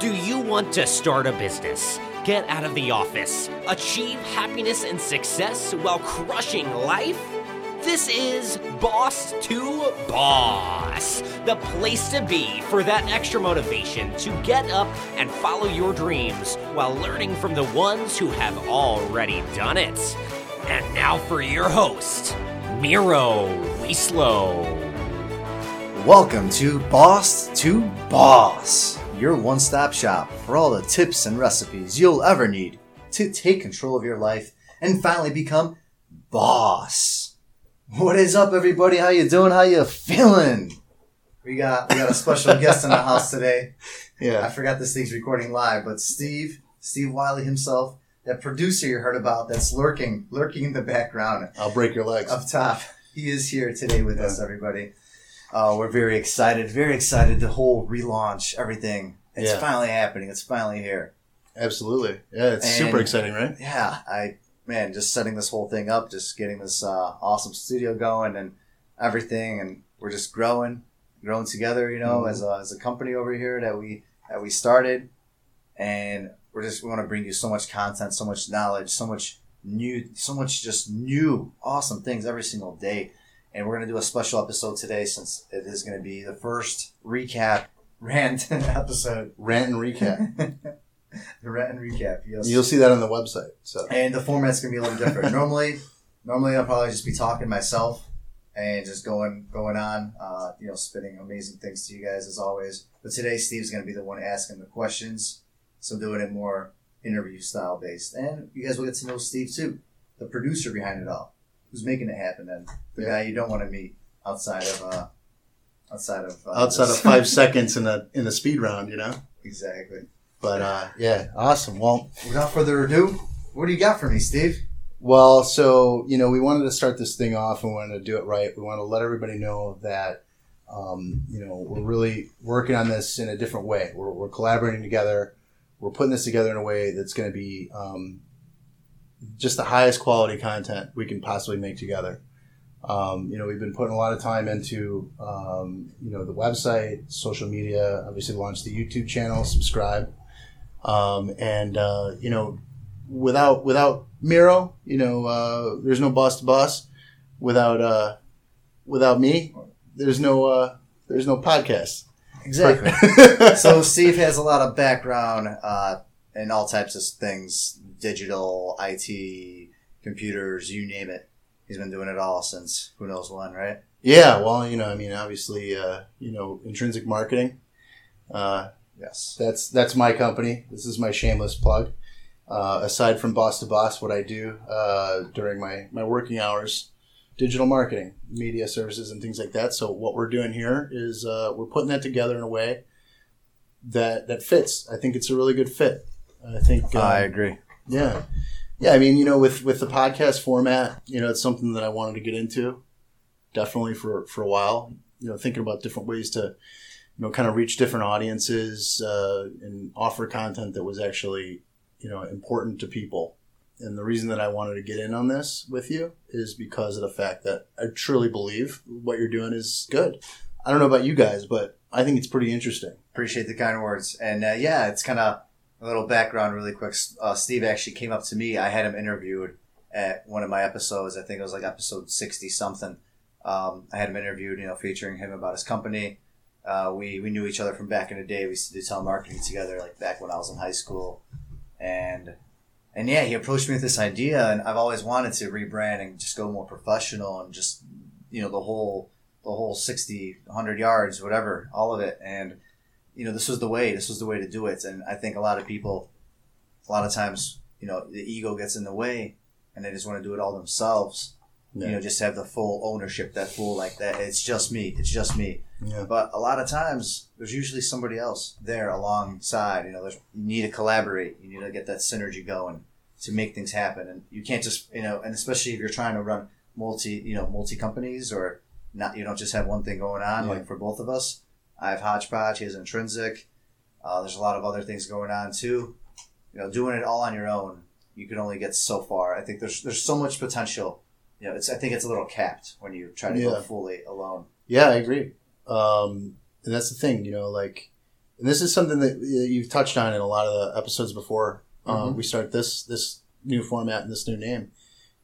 Do you want to start a business, get out of the office, achieve happiness and success while crushing life? This is Boss to Boss, the place to be for that extra motivation to get up and follow your dreams while learning from the ones who have already done it. And now for your host, Miro Weaslow. Welcome to Boss to Boss, your one-stop shop for all the tips and recipes you'll ever need to take control of your life and finally become boss. What is up, everybody? How you doing? How you feeling? We got a special guest in the house today. Yeah, I forgot this thing's recording live, but Steve Wiley himself, that producer you heard about that's lurking in the background. I'll break your legs. Up top. He is here today with us, everybody. We're very excited. The whole relaunch, everything. It's finally happening. It's finally here. Absolutely. Yeah, super exciting, right? Yeah. Just setting this whole thing up, just getting this awesome studio going and everything. And we're just growing together, you know, as a company over here that we started. And we want to bring you so much content, so much knowledge, so much new, awesome things every single day. And we're going to do a special episode today since it is going to be the first episode. Rant and recap. The rant and recap, yes. You'll see that on the website. So. And the format's going to be a little different. Normally I'll probably just be talking myself and just going on, spitting amazing things to you guys as always. But today Steve's going to be the one asking the questions. So doing it more interview style based. And you guys will get to know Steve too, the producer behind it all. Who's making it happen? And the guy you don't want to meet outside of 5 seconds in a speed round, you know. Exactly. But awesome. Well, without further ado, what do you got for me, Steve? Well, so we wanted to start this thing off and wanted to do it right. We want to let everybody know that we're really working on this in a different way. We're collaborating together. We're putting this together in a way that's going to be. Just the highest quality content we can possibly make together. We've been putting a lot of time into, the website, social media, obviously launched the YouTube channel, subscribe. Without Miro, there's no Boss to Boss. Without me, there's no podcast. Exactly. So Steve has a lot of background, in all types of things. Digital, IT, computers, you name it. He's been doing it all since who knows when, right? Yeah, well, obviously, Intrinsic Marketing. Yes. That's my company. This is my shameless plug. Aside from Boss to Boss, what I do during my working hours, digital marketing, media services, and things like that. So what we're doing here is we're putting that together in a way that fits. I think it's a really good fit. I think I agree. Yeah. Yeah, with the podcast format, it's something that I wanted to get into definitely for a while, thinking about different ways to, kind of reach different audiences and offer content that was actually, important to people. And the reason that I wanted to get in on this with you is because of the fact that I truly believe what you're doing is good. I don't know about you guys, but I think it's pretty interesting. Appreciate the kind words. And it's kind of... A little background really quick. Steve actually came up to me. I had him interviewed at one of my episodes. I think it was like episode 60-something. I had him interviewed, featuring him about his company. We knew each other from back in the day. We used to do telemarketing together, like back when I was in high school. And he approached me with this idea, and I've always wanted to rebrand and just go more professional and just, the whole 60, 100 yards, whatever, all of it. And this was the way to do it. And I think a lot of times, the ego gets in the way and they just want to do it all themselves. Yeah. Just have the full ownership, that full, like that. It's just me. Yeah. But a lot of times there's usually somebody else there alongside, you need to collaborate. You need to get that synergy going to make things happen. And you can't just, and especially if you're trying to run multi companies or not, you don't just have one thing going on. Yeah. Like for both of us. I have Hodgepodge, he has Intrinsic. There's a lot of other things going on too. Doing it all on your own, you can only get so far. I think there's so much potential. I think it's a little capped when you try to go fully alone. Yeah, I agree. And that's the thing, And this is something that you've touched on in a lot of the episodes before we start this new format and this new name.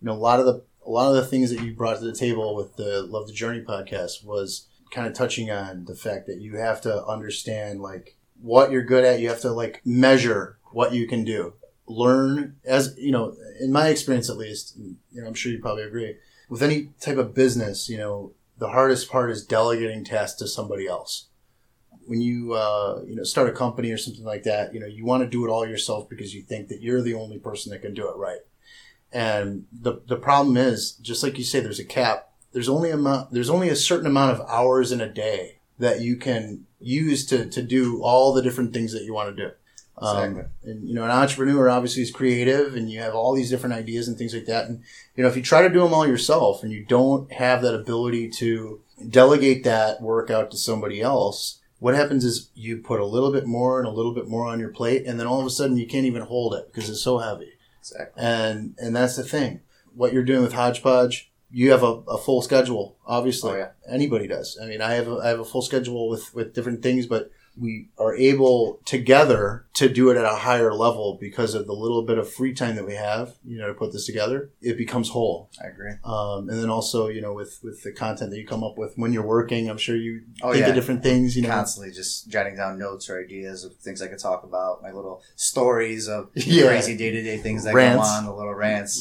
You know, a lot of the things that you brought to the table with the Love the Journey podcast was kind of touching on the fact that you have to understand like what you're good at. You have to like measure what you can do. Learn, as you know, in my experience at least, and, you know, I'm sure you probably agree with any type of business. You know, the hardest part is delegating tasks to somebody else. When you start a company or something like that, you know, you want to do it all yourself because you think that you're the only person that can do it right. And the problem is, just like you say, there's a cap. There's only a certain amount of hours in a day that you can use to do all the different things that you want to do. Exactly. And you know, an entrepreneur obviously is creative, and you have all these different ideas and things like that. And you know, if you try to do them all yourself, and you don't have that ability to delegate that work out to somebody else, what happens is you put a little bit more and a little bit more on your plate, and then all of a sudden you can't even hold it because it's so heavy. Exactly. And that's the thing. What you're doing with Hodgepodge, you have a full schedule. Obviously, oh, yeah. Anybody does. I mean, I have a full schedule with different things, but we are able together to do it at a higher level because of the little bit of free time that we have, you know, to put this together. It becomes whole. I agree. And then also, you know, with the content that you come up with when you're working, I'm sure you think of different things, you know. Constantly just jotting down notes or ideas of things I could talk about, my little stories of crazy day-to-day things that rants. Go on, the little rants.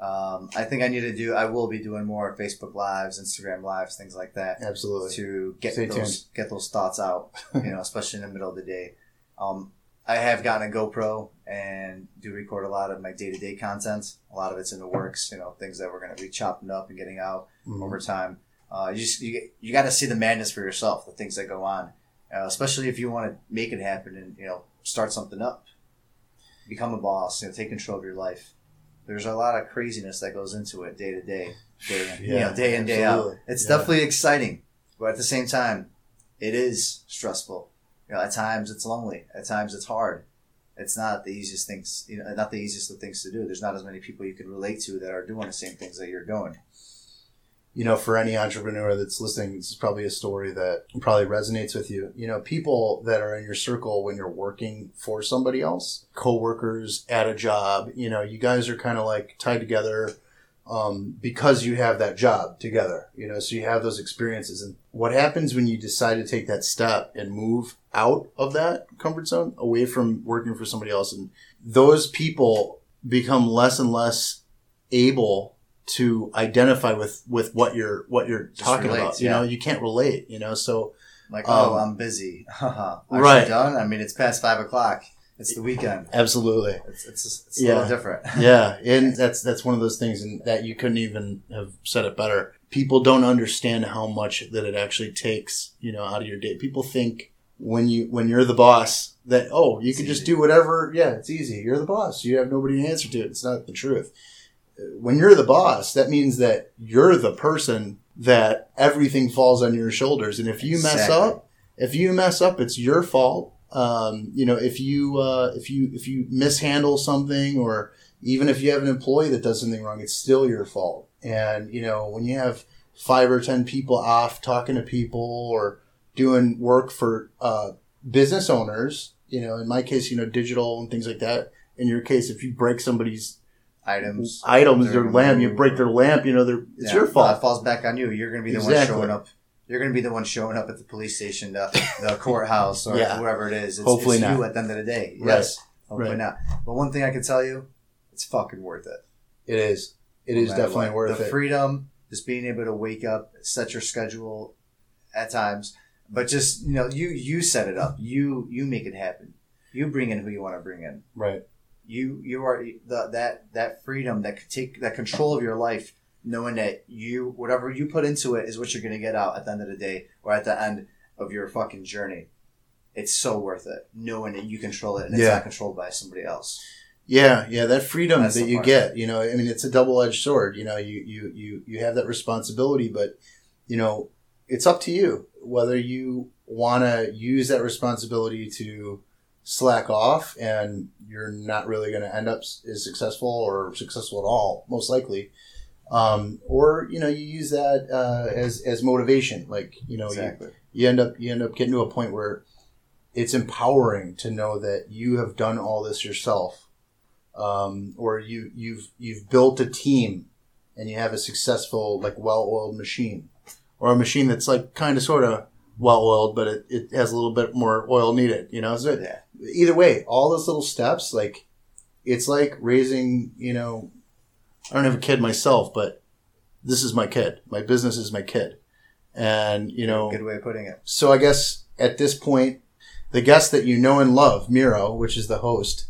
I think I will be doing more Facebook Lives, Instagram Lives, things like that. Absolutely. To get those thoughts out, you know. Especially in the middle of the day. I have gotten a GoPro and do record a lot of my day-to-day content. A lot of it's in the works, you know, things that we're going to be chopping up and getting out over time. You got to see the madness for yourself, the things that go on, especially if you want to make it happen and, you know, start something up, become a boss, you know, take control of your life. There's a lot of craziness that goes into it day in, day out. It's definitely exciting, but at the same time, it is stressful. You know, at times it's lonely. At times it's hard. It's not the easiest things. You know, not the easiest of things to do. There's not as many people you can relate to that are doing the same things that you're doing. You know, for any entrepreneur that's listening, this is probably a story that probably resonates with you. You know, people that are in your circle when you're working for somebody else, coworkers at a job. You know, you guys are kind of like tied together. Because you have that job together, you know, so you have those experiences. And what happens when you decide to take that step and move out of that comfort zone, away from working for somebody else? And those people become less and less able to identify with what you're talking about. You know, you can't relate, you know, so. Like, I'm busy. Aren't you done? I mean, it's past 5:00. It's the weekend. Absolutely. It's a little different. Yeah. And that's one of those things that you couldn't even have said it better. People don't understand how much that it actually takes, you know, out of your day. People think when you're the boss that, oh, you can just do whatever. Yeah, it's easy. You're the boss. You have nobody to answer to. It's not the truth. When you're the boss, that means that you're the person that everything falls on your shoulders. And if you mess up, it's your fault. You know, if you mishandle something, or even if you have an employee that does something wrong, it's still your fault. And, you know, when you have 5 or 10 people off talking to people or doing work for, business owners, you know, in my case, you know, digital and things like that. In your case, if you break somebody's items, their lamp, you break their lamp, you know, it's your fault. It falls back on you. You're going to be the one showing up. You're going to be the one showing up at the police station, the courthouse, or wherever it is. Hopefully not. You at the end of the day. Yes. Right. Hopefully not. But one thing I can tell you, it's fucking worth it. It is. It is definitely worth it. The freedom, just being able to wake up, set your schedule at times. But just, you know, you set it up. You make it happen. You bring in who you want to bring in. Right. You are that freedom, that control of your life. Knowing that whatever you put into it is what you're going to get out at the end of the day or at the end of your fucking journey. It's so worth it. Knowing that you control it and it's not controlled by somebody else. Yeah. Yeah. That freedom that you get, you know, I mean, it's a double-edged sword. You know, you have that responsibility, but you know, it's up to you whether you want to use that responsibility to slack off, and you're not really going to end up as successful or successful at all, most likely. Or, you know, you use that, as motivation, like, you know, you end up getting to a point where it's empowering to know that you have done all this yourself, or you've built a team and you have a successful, like, well-oiled machine, or a machine that's like kind of sort of well-oiled, but it has a little bit more oil needed, you know? So yeah. Either way, all those little steps, like, it's like raising, you know, I don't have a kid myself, but this is my kid. My business is my kid. And, you know, good way of putting it. So I guess at this point, the guest that you know and love, Miro, which is the host,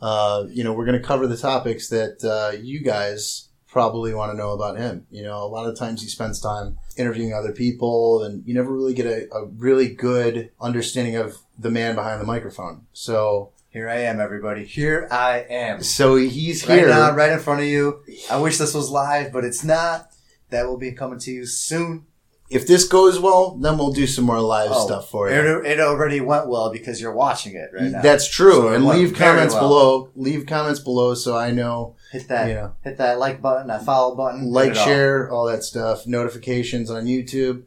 you know, we're going to cover the topics that you guys probably want to know about him. You know, a lot of times he spends time interviewing other people, and you never really get a really good understanding of the man behind the microphone. So here I am, everybody. Here I am. So he's here. Right now, right in front of you. I wish this was live, but it's not. That will be coming to you soon. If this goes well, then we'll do some more live stuff for you. It already went well because you're watching it right now. That's true. So and leave comments below. Leave comments below so I know. Hit that. You know, hit that like button, that follow button. Like, share, all that stuff. Notifications on YouTube.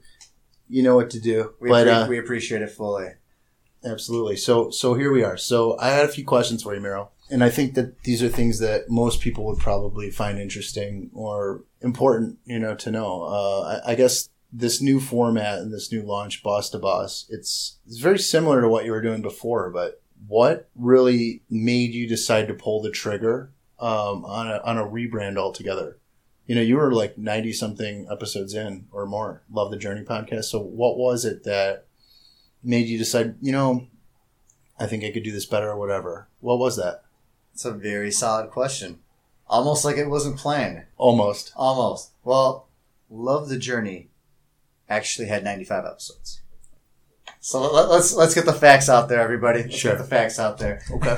You know what to do. We appreciate it fully. Absolutely. So here we are. So I had a few questions for you, Miro. And I think that these are things that most people would probably find interesting or important, you know, to know. I guess this new format and this new launch, Boss to Boss, it's very similar to what you were doing before, but what really made you decide to pull the trigger on a rebrand altogether? You know, you were like 90-something episodes in or more, Love the Journey podcast. So what was it that made you decide, you know, I think I could do this better or whatever? What was that? It's a very solid question. Almost like it wasn't planned. Almost. Well, Love the Journey actually had 95 episodes. So let's get the facts out there, everybody. Get the facts out there. Okay.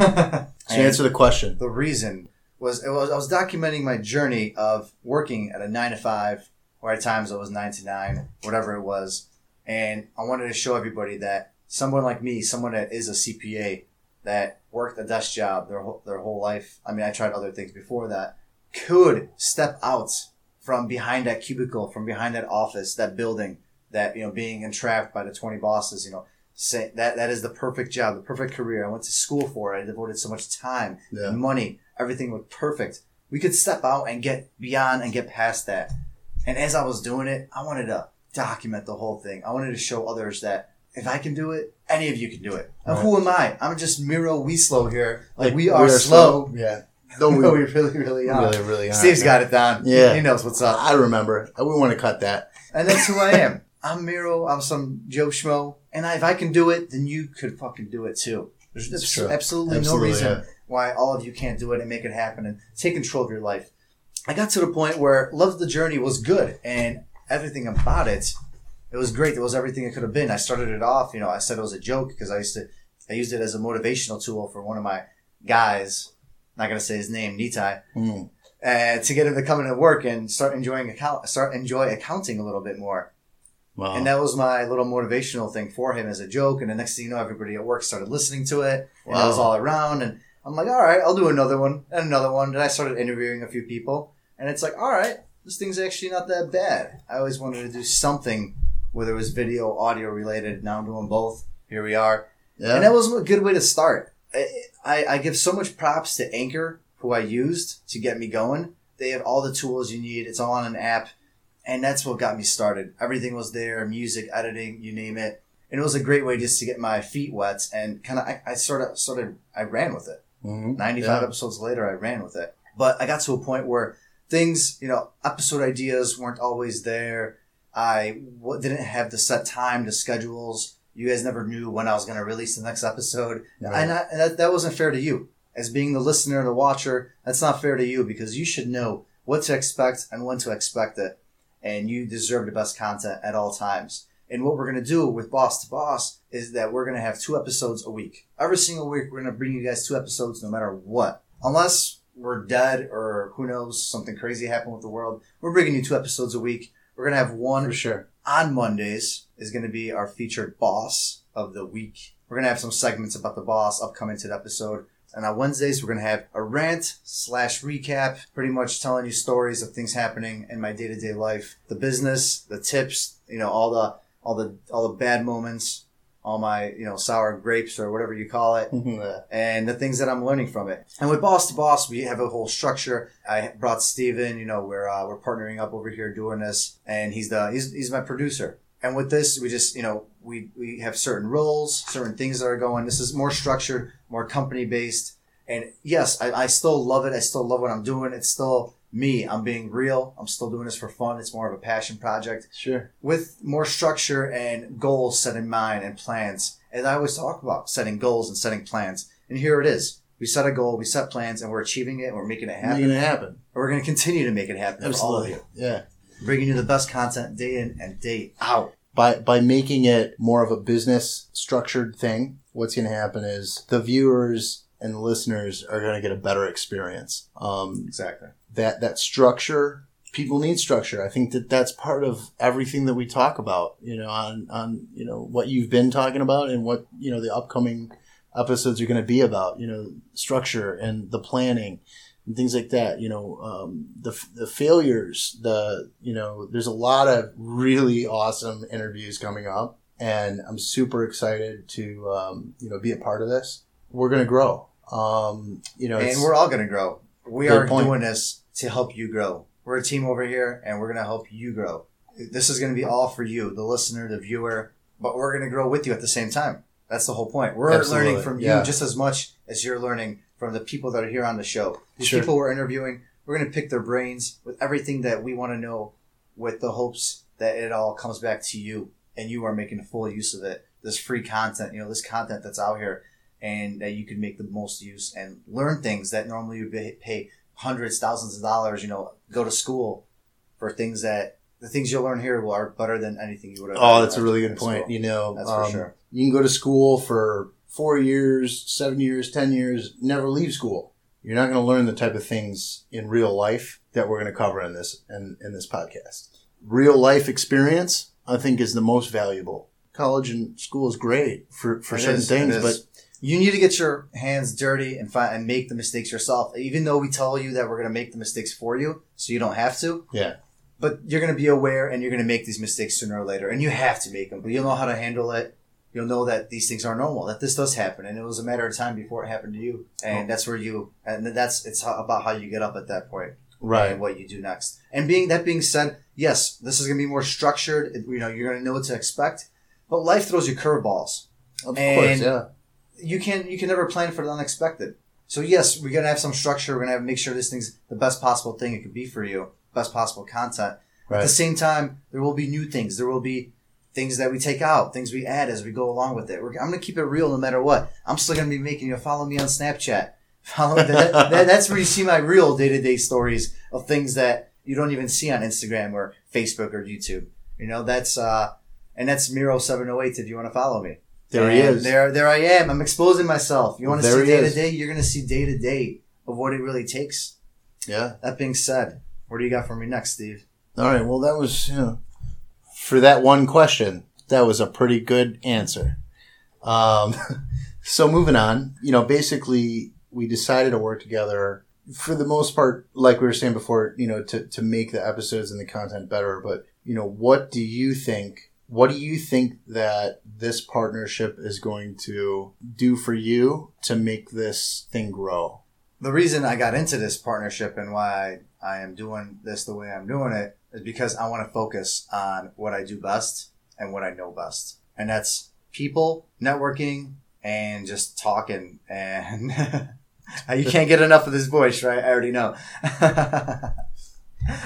So answer the question. The reason was I was documenting my journey of working at a 9-to-5, or at times it was 9-to-9, whatever it was. And I wanted to show everybody that someone like me, someone that is a CPA, that worked a desk job their whole life, I mean, I tried other things before that, could step out from behind that cubicle, from behind that office, that building, that, you know, being entrapped by the 20 bosses, you know, say that is the perfect job, the perfect career. I went to school for it. I devoted so much time, money, everything looked perfect. We could step out and get beyond and get past that. And as I was doing it, I wanted to document the whole thing. I wanted to show others that if I can do it, any of you can do it. Right. Who am I? I'm just Miro Weaslow here. Like, we are slow. Yeah. We really are. Really are. Steve's got it down. Yeah. He knows what's up. I remember. I wouldn't want to cut that. And that's who I am. I'm Miro. I'm some Joe Schmo. And if I can do it, then you could fucking do it too. There's absolutely no reason why all of you can't do it and make it happen and take control of your life. I got to the point where Love the Journey was good and everything about it. It was great. It was everything it could have been. I started it off, you know, I said it was a joke because I used it as a motivational tool for one of my guys. Not going to say his name, Nitai, to get him to come into work and start enjoy accounting a little bit more. Wow. And that was my little motivational thing for him as a joke. And the next thing you know, everybody at work started listening to it. Wow. And I was all around. And I'm like, all right, I'll do another one. And I started interviewing a few people. And it's like, all right, this thing's actually not that bad. I always wanted to do something, whether it was video, audio related. Now I'm doing both. Here we are. Yeah. And that was a good way to start. I give so much props to Anchor, who I used to get me going. They have all the tools you need. It's all on an app. And that's what got me started. Everything was there, music, editing, you name it. And it was a great way just to get my feet wet. And kind of, I ran with it. Mm-hmm. 95 episodes later, I ran with it. But I got to a point where things, you know, episode ideas weren't always there. I didn't have the set time, the schedules. You guys never knew when I was going to release the next episode. Right. And that wasn't fair to you. As being the listener and the watcher, that's not fair to you because you should know what to expect and when to expect it. And you deserve the best content at all times. And what we're going to do with Boss to Boss is that we're going to have 2 episodes a week. Every single week, we're going to bring you guys 2 episodes no matter what. Unless we're dead or who knows, something crazy happened with the world. We're bringing you 2 episodes a week. We're going to have one for sure. On Mondays is going to be our featured boss of the week. We're going to have some segments about the boss upcoming to the episode. And on Wednesdays, we're going to have a rant/recap, pretty much telling you stories of things happening in my day-to-day life, the business, the tips, you know, all the bad moments, all my, you know, sour grapes or whatever you call it, and the things that I'm learning from it. And with Boss to Boss, we have a whole structure. I brought Steve in, you know, we're partnering up over here doing this, and he's my producer. And with this, we just, you know, we have certain roles, certain things that are going. This is more structured, more company based. And yes, I still love it. I still love what I'm doing. It's still me. I'm being real. I'm still doing this for fun. It's more of a passion project. Sure. With more structure and goals set in mind and plans. And I always talk about setting goals and setting plans. And here it is. We set a goal, we set plans, and we're achieving it, and we're making it happen. And we're going to continue to make it happen. Absolutely. For all of you. Yeah. Bringing you the best content day in and day out. By making it more of a business structured thing, what's going to happen is the viewers and the listeners are going to get a better experience. Exactly. That structure, people need structure. I think that's part of everything that we talk about, you know, on you know, what you've been talking about and what, you know, the upcoming episodes are going to be about, you know, structure and the planning and things like that, you know, the failures, you know, there's a lot of really awesome interviews coming up, and I'm super excited to, you know, be a part of this. We're going to grow. You know, and we're all going to grow. We are doing this to help you grow. We're a team over here, and we're going to help you grow. This is going to be all for you, the listener, the viewer, but we're going to grow with you at the same time. That's the whole point. We're learning from you just as much as you're learning from the people that are here on the show. The people we're interviewing, we're going to pick their brains with everything that we want to know, with the hopes that it all comes back to you and you are making full use of it. This free content, you know, this content that's out here, and that you can make the most use and learn things that normally you would pay hundreds, thousands of dollars, you know, go to school for things that the things you'll learn here are better than anything you would have. Oh, that's a really good point. School. You know, that's for sure. You can go to school for 4 years, 7 years, 10 years, never leave school. You're not going to learn the type of things in real life that we're going to cover in this this podcast. Real life experience, I think, is the most valuable. College and school is great for certain things, but you need to get your hands dirty and make the mistakes yourself. Even though we tell you that we're going to make the mistakes for you, so you don't have to. Yeah. But you're going to be aware, and you're going to make these mistakes sooner or later. And you have to make them. But you'll know how to handle it. You'll know that these things are normal, that this does happen. And it was a matter of time before it happened to you. And that's where you – and that's it's about how you get up at that point. Right. And what you do next. And being said, yes, this is going to be more structured. You know, you're going to know what to expect. But life throws you curveballs. Of course, yeah. You can never plan for the unexpected. So yes, we're gonna have some structure. We're gonna have to make sure this thing's the best possible thing it could be for you, best possible content. Right. At the same time, there will be new things. There will be things that we take out, things we add as we go along with it. I'm gonna keep it real no matter what. I'm still gonna be making you follow me on Snapchat. That's where you see my real day-to-day stories of things that you don't even see on Instagram or Facebook or YouTube. You know, that's Miro708 if you want to follow me. There he is. There I am. I'm exposing myself. You want to see day-to-day? You're going to see day-to-day of what it really takes. Yeah. That being said, what do you got for me next, Steve? All right. Well, that was, you know, for that one question, that was a pretty good answer. So moving on, you know, basically we decided to work together for the most part, like we were saying before, you know, to make the episodes and the content better. But, you know, what do you think that this partnership is going to do for you to make this thing grow? The reason I got into this partnership and why I am doing this the way I'm doing it is because I want to focus on what I do best and what I know best. And that's people, networking, and just talking. And you can't get enough of this voice, right? I already know.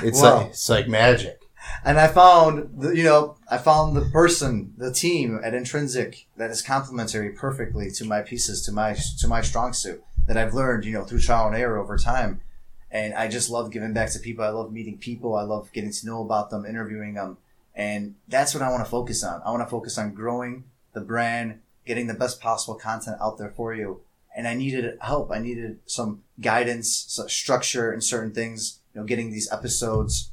It's like magic. And I found the person, the team at Intrinsic that is complementary perfectly to my pieces, to my strong suit that I've learned, you know, through trial and error over time. And I just love giving back to people. I love meeting people. I love getting to know about them, interviewing them. And that's what I want to focus on. I want to focus on growing the brand, getting the best possible content out there for you. And I needed help. I needed some guidance, some structure in certain things, you know, getting these episodes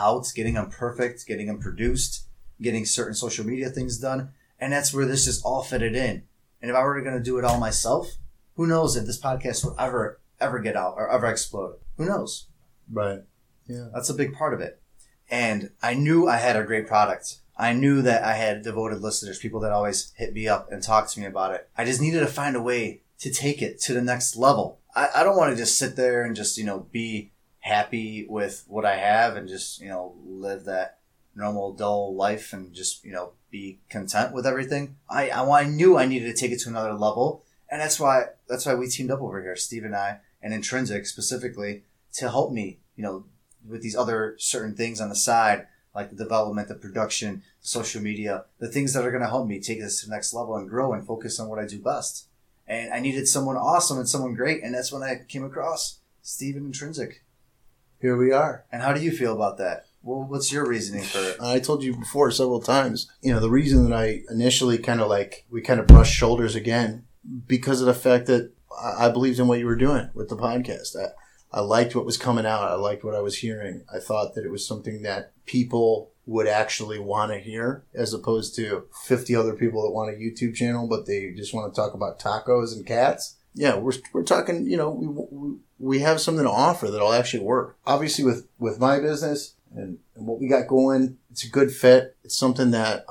out, getting them perfect, getting them produced, getting certain social media things done. And that's where this just all fitted in. And if I were going to do it all myself, who knows if this podcast would ever get out or ever explode. Who knows? Right. Yeah. That's a big part of it. And I knew I had a great product. I knew that I had devoted listeners, people that always hit me up and talk to me about it. I just needed to find a way to take it to the next level. I don't want to just sit there and just, you know, be happy with what I have and just, you know, live that normal, dull life and just, you know, be content with everything. I knew I needed to take it to another level. And that's why we teamed up over here, Steve and I, and Intrinsic specifically, to help me, you know, with these other certain things on the side, like the development, the production, social media, the things that are going to help me take this to the next level and grow and focus on what I do best. And I needed someone awesome and someone great. And that's when I came across Steve and Intrinsic. Here we are. And how do you feel about that? Well, what's your reasoning for it? I told you before several times, you know, the reason that I initially we brushed shoulders again because of the fact that I believed in what you were doing with the podcast. I liked what was coming out. I liked what I was hearing. I thought that it was something that people would actually want to hear as opposed to 50 other people that want a YouTube channel, but they just want to talk about tacos and cats. Yeah, we're talking, you know, we have something to offer that'll actually work. Obviously, with my business and what we got going, it's a good fit. It's something that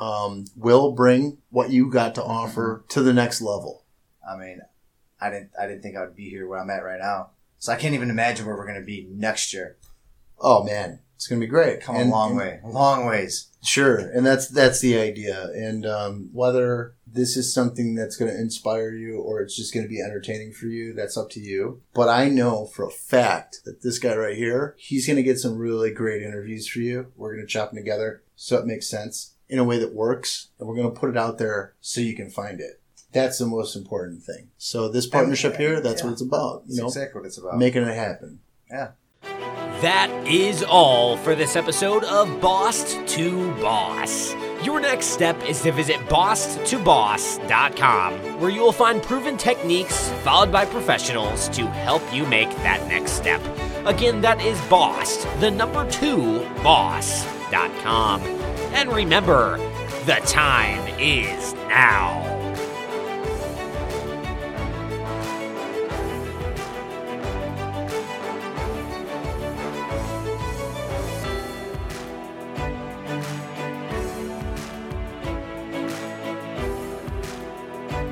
will bring what you got to offer to the next level. I mean, I didn't think I would be here where I'm at right now. So I can't even imagine where we're going to be next year. Oh, man. It's going to be great. Come a long ways. Sure. And that's the idea. And whether this is something that's going to inspire you or it's just going to be entertaining for you, that's up to you. But I know for a fact that this guy right here, he's going to get some really great interviews for you. We're going to chop them together so it makes sense in a way that works. And we're going to put it out there so you can find it. That's the most important thing. So this partnership here, that's what it's about. You know, that's exactly what it's about. Making it happen. Yeah. That is all for this episode of Boss to Boss. Your next step is to visit bosstoboss.com, where you will find proven techniques followed by professionals to help you make that next step. Again, that is boss2boss.com. And remember, the time is now.